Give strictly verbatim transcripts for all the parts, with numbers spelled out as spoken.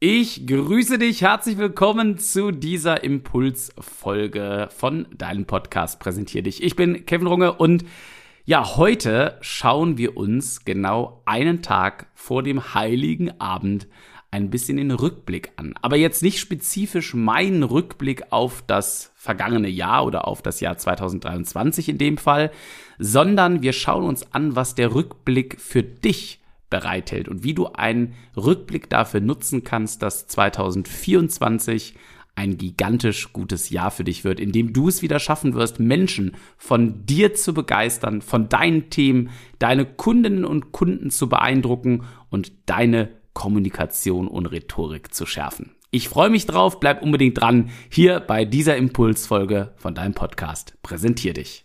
Ich grüße dich, herzlich willkommen zu dieser Impulsfolge von deinem Podcast Präsentier' Dich. Ich bin Keven Runge und ja, heute schauen wir uns genau einen Tag vor dem Heiligen Abend ein bisschen den Rückblick an. Aber jetzt nicht spezifisch meinen Rückblick auf das vergangene Jahr oder auf das Jahr zwanzig dreiundzwanzig in dem Fall, sondern wir schauen uns an, was der Rückblick für dich bereithält und wie du einen Rückblick dafür nutzen kannst, dass zwanzig vierundzwanzig ein gigantisch gutes Jahr für dich wird, indem du es wieder schaffen wirst, Menschen von dir zu begeistern, von deinen Themen, deine Kundinnen und Kunden zu beeindrucken und deine Kommunikation und Rhetorik zu schärfen. Ich freue mich drauf, bleib unbedingt dran, hier bei dieser Impulsfolge von deinem Podcast Präsentier' Dich.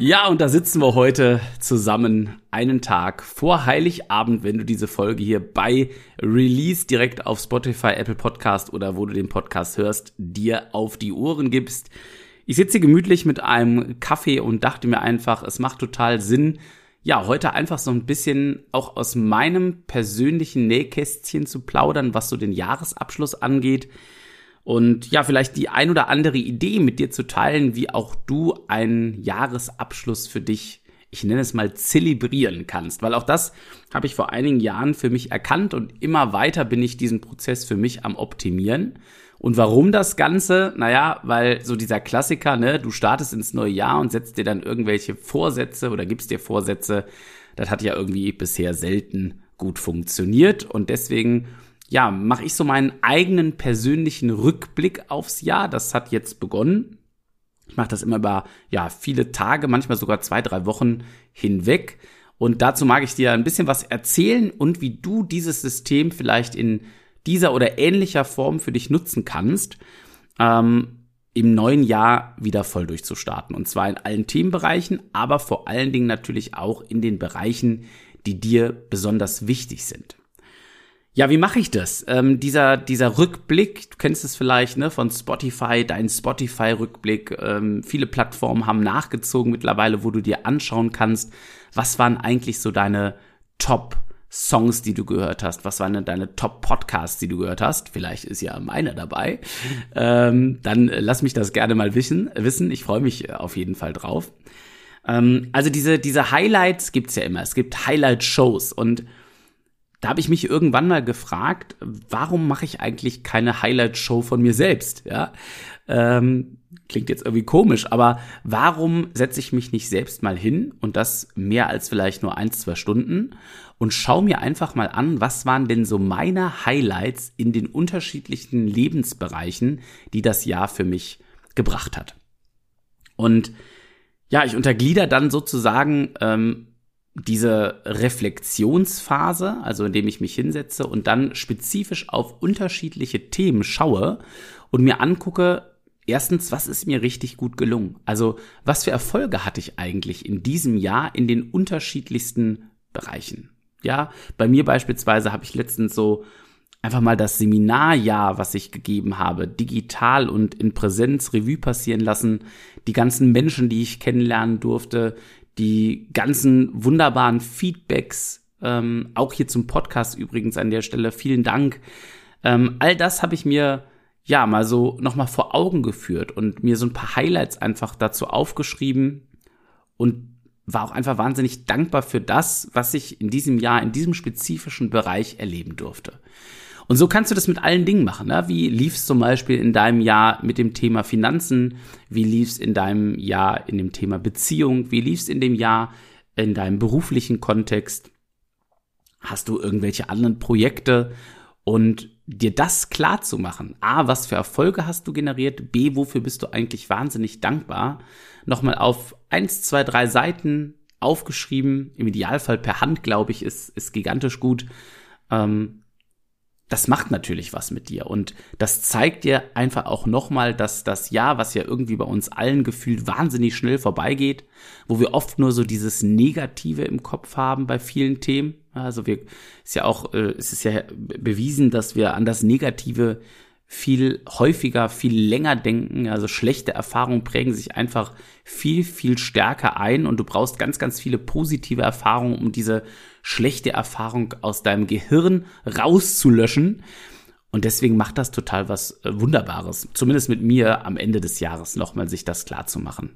Ja, und da sitzen wir heute zusammen einen Tag vor Heiligabend, wenn du diese Folge hier bei Release direkt auf Spotify, Apple Podcast oder wo du den Podcast hörst, dir auf die Ohren gibst. Ich sitze hier gemütlich mit einem Kaffee und dachte mir einfach, es macht total Sinn, ja, heute einfach so ein bisschen auch aus meinem persönlichen Nähkästchen zu plaudern, was so den Jahresabschluss angeht. Und ja, vielleicht die ein oder andere Idee mit dir zu teilen, wie auch du einen Jahresabschluss für dich, ich nenne es mal, zelebrieren kannst. Weil auch das habe ich vor einigen Jahren für mich erkannt und immer weiter bin ich diesen Prozess für mich am Optimieren. Und warum das Ganze? Naja, weil so dieser Klassiker, ne, du startest ins neue Jahr und setzt dir dann irgendwelche Vorsätze oder gibst dir Vorsätze, das hat ja irgendwie bisher selten gut funktioniert und deswegen ja, mache ich so meinen eigenen persönlichen Rückblick aufs Jahr. Das hat jetzt begonnen. Ich mache das immer über ja, viele Tage, manchmal sogar zwei, drei Wochen hinweg. Und dazu mag ich dir ein bisschen was erzählen und wie du dieses System vielleicht in dieser oder ähnlicher Form für dich nutzen kannst, ähm, im neuen Jahr wieder voll durchzustarten. Und zwar in allen Themenbereichen, aber vor allen Dingen natürlich auch in den Bereichen, die dir besonders wichtig sind. Ja, wie mache ich das? Ähm, dieser dieser Rückblick, du kennst es vielleicht, ne, von Spotify, dein Spotify-Rückblick. Ähm, viele Plattformen haben nachgezogen mittlerweile, wo du dir anschauen kannst, was waren eigentlich so deine Top-Songs, die du gehört hast? Was waren deine Top-Podcasts, die du gehört hast? Vielleicht ist ja meiner dabei. Ähm, dann lass mich das gerne mal wissen. wissen. Ich freue mich auf jeden Fall drauf. Ähm, also diese diese Highlights gibt's ja immer. Es gibt Highlight-Shows und da habe ich mich irgendwann mal gefragt, warum mache ich eigentlich keine Highlight-Show von mir selbst? Ja, ähm, klingt jetzt irgendwie komisch, aber warum setze ich mich nicht selbst mal hin und das mehr als vielleicht nur ein, zwei Stunden und schaue mir einfach mal an, was waren denn so meine Highlights in den unterschiedlichen Lebensbereichen, die das Jahr für mich gebracht hat. Und ja, ich unterglieder dann sozusagen ähm, diese Reflexionsphase, also indem ich mich hinsetze und dann spezifisch auf unterschiedliche Themen schaue und mir angucke, erstens, was ist mir richtig gut gelungen? Also, was für Erfolge hatte ich eigentlich in diesem Jahr in den unterschiedlichsten Bereichen? Ja, bei mir beispielsweise habe ich letztens so einfach mal das Seminarjahr, was ich gegeben habe, digital und in Präsenz Revue passieren lassen, die ganzen Menschen, die ich kennenlernen durfte, die ganzen wunderbaren Feedbacks, ähm, auch hier zum Podcast übrigens an der Stelle, vielen Dank. Ähm, all das habe ich mir ja mal so nochmal vor Augen geführt und mir so ein paar Highlights einfach dazu aufgeschrieben und war auch einfach wahnsinnig dankbar für das, was ich in diesem Jahr, in diesem spezifischen Bereich erleben durfte. Und so kannst du das mit allen Dingen machen, ne? Wie lief es zum Beispiel in deinem Jahr mit dem Thema Finanzen? Wie lief es in deinem Jahr in dem Thema Beziehung? Wie lief es in dem Jahr in deinem beruflichen Kontext? Hast du irgendwelche anderen Projekte? Und dir das klar zu machen, A, was für Erfolge hast du generiert? B, wofür bist du eigentlich wahnsinnig dankbar? Nochmal auf eins, zwei, drei Seiten aufgeschrieben, im Idealfall per Hand, glaube ich, ist, ist gigantisch gut, ähm, das macht natürlich was mit dir. Und das zeigt dir einfach auch nochmal, dass das Jahr, was ja irgendwie bei uns allen gefühlt wahnsinnig schnell vorbeigeht, wo wir oft nur so dieses Negative im Kopf haben bei vielen Themen. Also wir, ist ja auch, es ist ja bewiesen, dass wir an das Negative viel häufiger, viel länger denken, also schlechte Erfahrungen prägen sich einfach viel, viel stärker ein und du brauchst ganz, ganz viele positive Erfahrungen, um diese schlechte Erfahrung aus deinem Gehirn rauszulöschen und deswegen macht das total was Wunderbares, zumindest mit mir am Ende des Jahres nochmal sich das klar zu machen.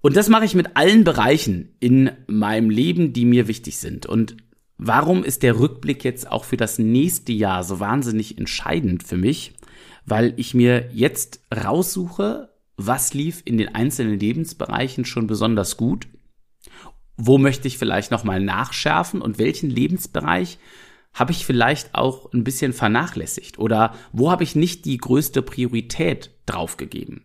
Und das mache ich mit allen Bereichen in meinem Leben, die mir wichtig sind und warum ist der Rückblick jetzt auch für das nächste Jahr so wahnsinnig entscheidend für mich? Weil ich mir jetzt raussuche, was lief in den einzelnen Lebensbereichen schon besonders gut? Wo möchte ich vielleicht nochmal nachschärfen? Und welchen Lebensbereich habe ich vielleicht auch ein bisschen vernachlässigt? Oder wo habe ich nicht die größte Priorität draufgegeben?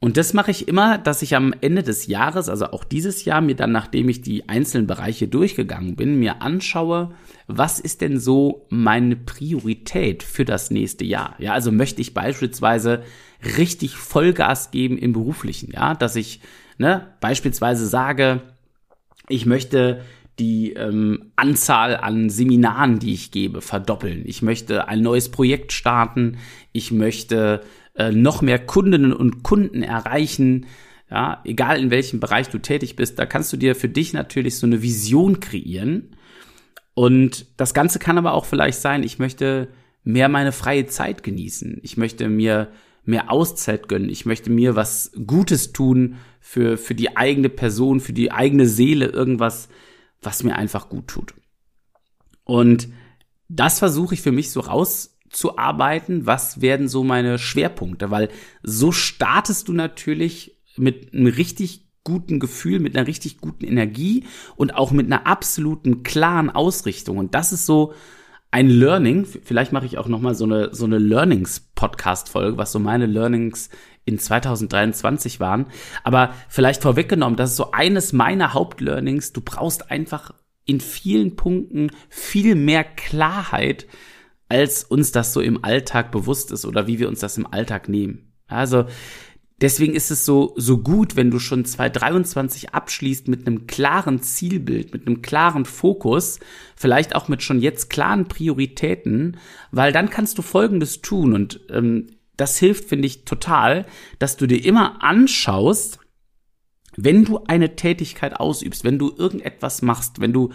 Und das mache ich immer, dass ich am Ende des Jahres, also auch dieses Jahr, mir dann, nachdem ich die einzelnen Bereiche durchgegangen bin, mir anschaue, was ist denn so meine Priorität für das nächste Jahr? Ja, also möchte ich beispielsweise richtig Vollgas geben im Beruflichen, ja, dass ich, ne, beispielsweise sage, ich möchte die ähm, Anzahl an Seminaren, die ich gebe, verdoppeln. Ich möchte ein neues Projekt starten. Ich möchte noch mehr Kundinnen und Kunden erreichen, ja, egal in welchem Bereich du tätig bist, da kannst du dir für dich natürlich so eine Vision kreieren und das Ganze kann aber auch vielleicht sein, ich möchte mehr meine freie Zeit genießen, ich möchte mir mehr Auszeit gönnen, ich möchte mir was Gutes tun für, für die eigene Person, für die eigene Seele, irgendwas, was mir einfach gut tut. Und das versuche ich für mich so raus zu arbeiten, was werden so meine Schwerpunkte, weil so startest du natürlich mit einem richtig guten Gefühl, mit einer richtig guten Energie und auch mit einer absoluten klaren Ausrichtung und das ist so ein Learning, vielleicht mache ich auch nochmal so eine, so eine Learnings-Podcast-Folge, was so meine Learnings in zwanzig dreiundzwanzig waren, aber vielleicht vorweggenommen, das ist so eines meiner Hauptlearnings, du brauchst einfach in vielen Punkten viel mehr Klarheit, als uns das so im Alltag bewusst ist oder wie wir uns das im Alltag nehmen. Also deswegen ist es so so gut, wenn du schon zwanzig dreiundzwanzig abschließt mit einem klaren Zielbild, mit einem klaren Fokus, vielleicht auch mit schon jetzt klaren Prioritäten, weil dann kannst du Folgendes tun und ähm, das hilft, finde ich, total, dass du dir immer anschaust, wenn du eine Tätigkeit ausübst, wenn du irgendetwas machst, wenn du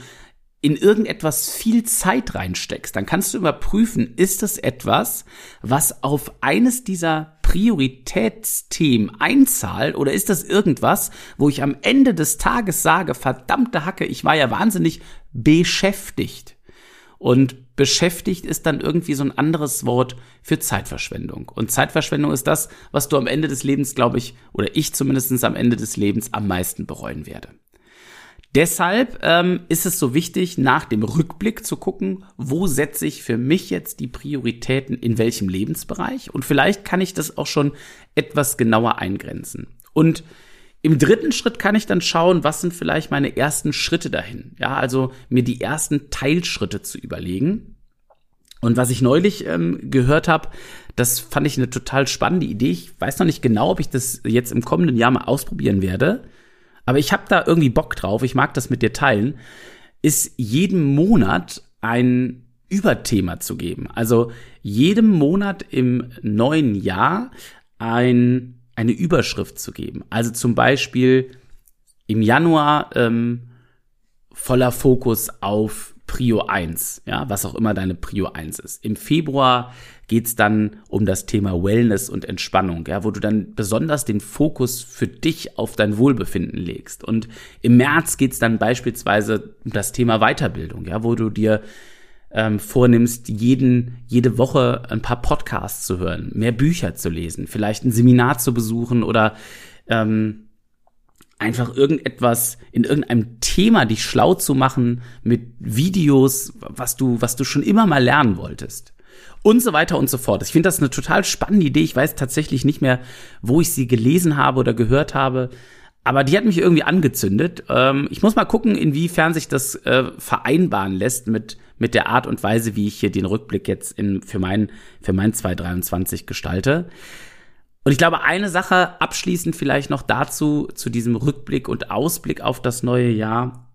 in irgendetwas viel Zeit reinsteckst, dann kannst du überprüfen, ist das etwas, was auf eines dieser Prioritätsthemen einzahlt oder ist das irgendwas, wo ich am Ende des Tages sage, verdammte Hacke, ich war ja wahnsinnig beschäftigt. Und beschäftigt ist dann irgendwie so ein anderes Wort für Zeitverschwendung. Und Zeitverschwendung ist das, was du am Ende des Lebens, glaube ich, oder ich zumindest am Ende des Lebens am meisten bereuen werde. Deshalb ähm, ist es so wichtig, nach dem Rückblick zu gucken, wo setze ich für mich jetzt die Prioritäten in welchem Lebensbereich und vielleicht kann ich das auch schon etwas genauer eingrenzen. Und im dritten Schritt kann ich dann schauen, was sind vielleicht meine ersten Schritte dahin. Ja, also mir die ersten Teilschritte zu überlegen. Und was ich neulich ähm, gehört habe, das fand ich eine total spannende Idee. Ich weiß noch nicht genau, ob ich das jetzt im kommenden Jahr mal ausprobieren werde. Aber ich habe da irgendwie Bock drauf, ich mag das mit dir teilen, ist jeden Monat ein Überthema zu geben. Also jedem Monat im neuen Jahr ein, eine Überschrift zu geben. Also zum Beispiel im Januar ähm, voller Fokus auf Prio eins, ja, was auch immer deine Prio eins ist. Im Februar geht's dann um das Thema Wellness und Entspannung, ja, wo du dann besonders den Fokus für dich auf dein Wohlbefinden legst. Und im März geht's dann beispielsweise um das Thema Weiterbildung, ja, wo du dir ähm, vornimmst, jeden, jede Woche ein paar Podcasts zu hören, mehr Bücher zu lesen, vielleicht ein Seminar zu besuchen oder ähm, einfach irgendetwas in irgendeinem Thema dich schlau zu machen mit Videos, was du, was du schon immer mal lernen wolltest. Und so weiter und so fort. Ich finde das eine total spannende Idee. Ich weiß tatsächlich nicht mehr, wo ich sie gelesen habe oder gehört habe. Aber die hat mich irgendwie angezündet. Ich muss mal gucken, inwiefern sich das vereinbaren lässt mit, mit der Art und Weise, wie ich hier den Rückblick jetzt in, für mein, für mein zwanzig dreiundzwanzig gestalte. Und ich glaube, eine Sache abschließend vielleicht noch dazu, zu diesem Rückblick und Ausblick auf das neue Jahr,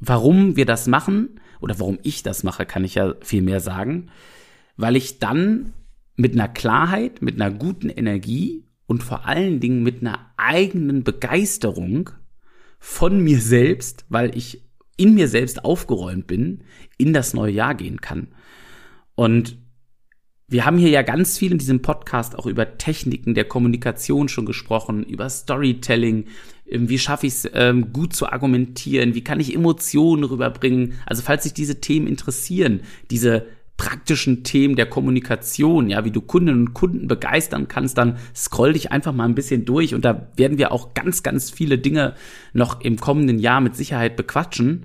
warum wir das machen oder warum ich das mache, kann ich ja viel mehr sagen, weil ich dann mit einer Klarheit, mit einer guten Energie und vor allen Dingen mit einer eigenen Begeisterung von mir selbst, weil ich in mir selbst aufgeräumt bin, in das neue Jahr gehen kann. Und wir haben hier ja ganz viel in diesem Podcast auch über Techniken der Kommunikation schon gesprochen, über Storytelling, wie schaffe ich es, ähm, gut zu argumentieren, wie kann ich Emotionen rüberbringen. Also falls sich diese Themen interessieren, diese praktischen Themen der Kommunikation, ja, wie du Kundinnen und Kunden begeistern kannst, dann scroll dich einfach mal ein bisschen durch und da werden wir auch ganz, ganz viele Dinge noch im kommenden Jahr mit Sicherheit bequatschen.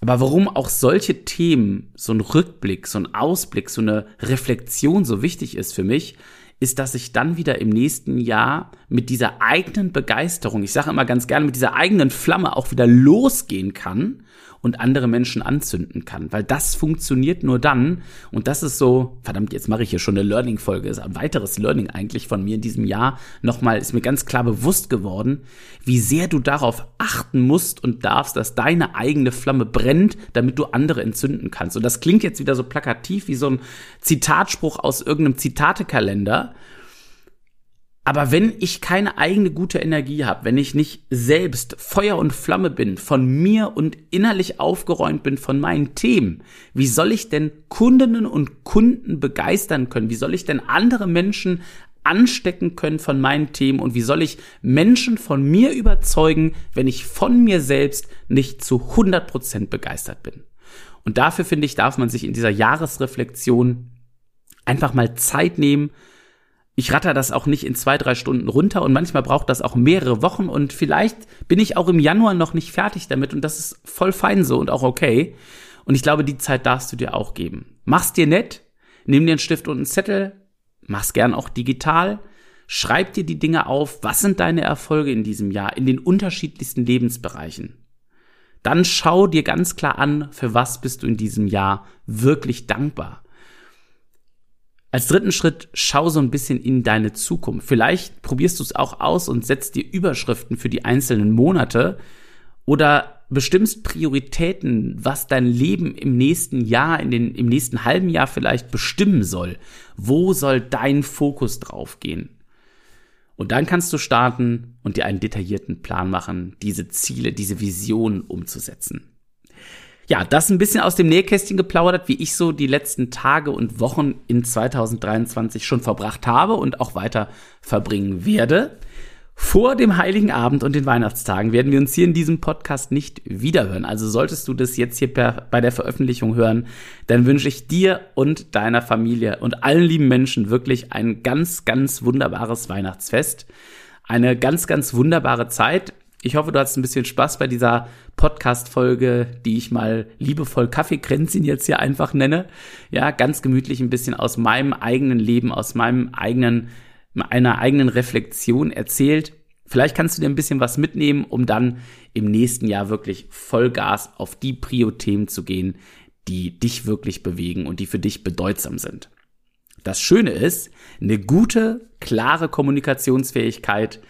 Aber warum auch solche Themen, so ein Rückblick, so ein Ausblick, so eine Reflexion so wichtig ist für mich, ist, dass ich dann wieder im nächsten Jahr mit dieser eigenen Begeisterung, ich sage immer ganz gerne, mit dieser eigenen Flamme auch wieder losgehen kann und andere Menschen anzünden kann. Weil das funktioniert nur dann, und das ist so, verdammt, jetzt mache ich hier schon eine Learning-Folge, ist ein weiteres Learning eigentlich von mir in diesem Jahr. Nochmal ist mir ganz klar bewusst geworden, wie sehr du darauf achten musst und darfst, dass deine eigene Flamme brennt, damit du andere entzünden kannst. Und das klingt jetzt wieder so plakativ wie so ein Zitatspruch aus irgendeinem Zitatekalender. Aber wenn ich keine eigene gute Energie habe, wenn ich nicht selbst Feuer und Flamme bin, von mir und innerlich aufgeräumt bin von meinen Themen, wie soll ich denn Kundinnen und Kunden begeistern können? Wie soll ich denn andere Menschen anstecken können von meinen Themen? Und wie soll ich Menschen von mir überzeugen, wenn ich von mir selbst nicht zu hundert Prozent begeistert bin? Und dafür, finde ich, darf man sich in dieser Jahresreflexion einfach mal Zeit nehmen. Ich ratter das auch nicht in zwei, drei Stunden runter und manchmal braucht das auch mehrere Wochen und vielleicht bin ich auch im Januar noch nicht fertig damit und das ist voll fein so und auch okay. Und ich glaube, die Zeit darfst du dir auch geben. Mach's dir nett, nimm dir einen Stift und einen Zettel, mach's gern auch digital, schreib dir die Dinge auf, was sind deine Erfolge in diesem Jahr in den unterschiedlichsten Lebensbereichen. Dann schau dir ganz klar an, für was bist du in diesem Jahr wirklich dankbar. Als dritten Schritt, schau so ein bisschen in deine Zukunft. Vielleicht probierst du es auch aus und setzt dir Überschriften für die einzelnen Monate oder bestimmst Prioritäten, was dein Leben im nächsten Jahr, in den, im nächsten halben Jahr vielleicht bestimmen soll. Wo soll dein Fokus drauf gehen? Und dann kannst du starten und dir einen detaillierten Plan machen, diese Ziele, diese Visionen umzusetzen. Ja, das ein bisschen aus dem Nähkästchen geplaudert, wie ich so die letzten Tage und Wochen in zwanzig dreiundzwanzig schon verbracht habe und auch weiter verbringen werde. Vor dem Heiligen Abend und den Weihnachtstagen werden wir uns hier in diesem Podcast nicht wiederhören. Also solltest du das jetzt hier per, bei der Veröffentlichung hören, dann wünsche ich dir und deiner Familie und allen lieben Menschen wirklich ein ganz, ganz wunderbares Weihnachtsfest. Eine ganz, ganz wunderbare Zeit. Ich hoffe, du hattest ein bisschen Spaß bei dieser Podcast-Folge, die ich mal liebevoll Kaffeekränzchen jetzt hier einfach nenne. Ja, ganz gemütlich ein bisschen aus meinem eigenen Leben, aus meinem eigenen, einer eigenen Reflexion erzählt. Vielleicht kannst du dir ein bisschen was mitnehmen, um dann im nächsten Jahr wirklich Vollgas auf die Prio-Themen zu gehen, die dich wirklich bewegen und die für dich bedeutsam sind. Das Schöne ist, eine gute, klare Kommunikationsfähigkeit,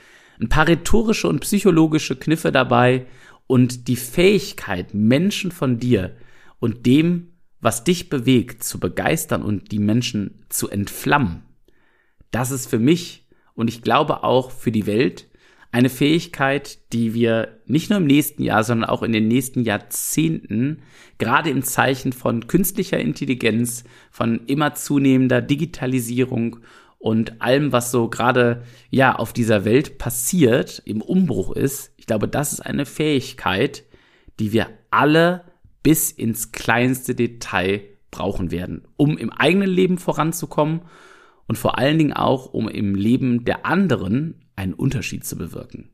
ein paar rhetorische und psychologische Kniffe dabei und die Fähigkeit, Menschen von dir und dem, was dich bewegt, zu begeistern und die Menschen zu entflammen. Das ist für mich und ich glaube auch für die Welt eine Fähigkeit, die wir nicht nur im nächsten Jahr, sondern auch in den nächsten Jahrzehnten, gerade im Zeichen von künstlicher Intelligenz, von immer zunehmender Digitalisierung und allem, was so gerade ja auf dieser Welt passiert, im Umbruch ist, ich glaube, das ist eine Fähigkeit, die wir alle bis ins kleinste Detail brauchen werden, um im eigenen Leben voranzukommen und vor allen Dingen auch, um im Leben der anderen einen Unterschied zu bewirken.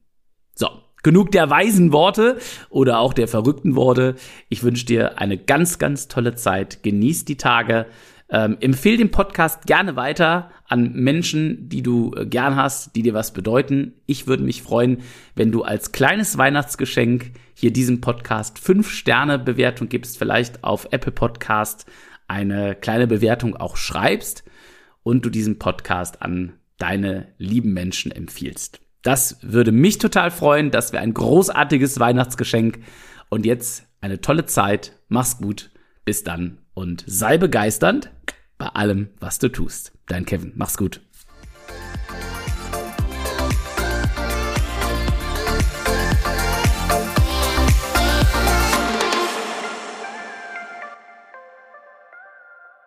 So, genug der weisen Worte oder auch der verrückten Worte. Ich wünsche dir eine ganz, ganz tolle Zeit. Genieß die Tage. Ähm, empfehl den Podcast gerne weiter an Menschen, die du gern hast, die dir was bedeuten. Ich würde mich freuen, wenn du als kleines Weihnachtsgeschenk hier diesem Podcast fünf Sterne Bewertung gibst, vielleicht auf Apple Podcast eine kleine Bewertung auch schreibst und du diesen Podcast an deine lieben Menschen empfiehlst. Das würde mich total freuen. Das wäre ein großartiges Weihnachtsgeschenk. Und jetzt eine tolle Zeit. Mach's gut. Bis dann. Und sei begeisternd bei allem, was du tust. Dein Keven. Mach's gut.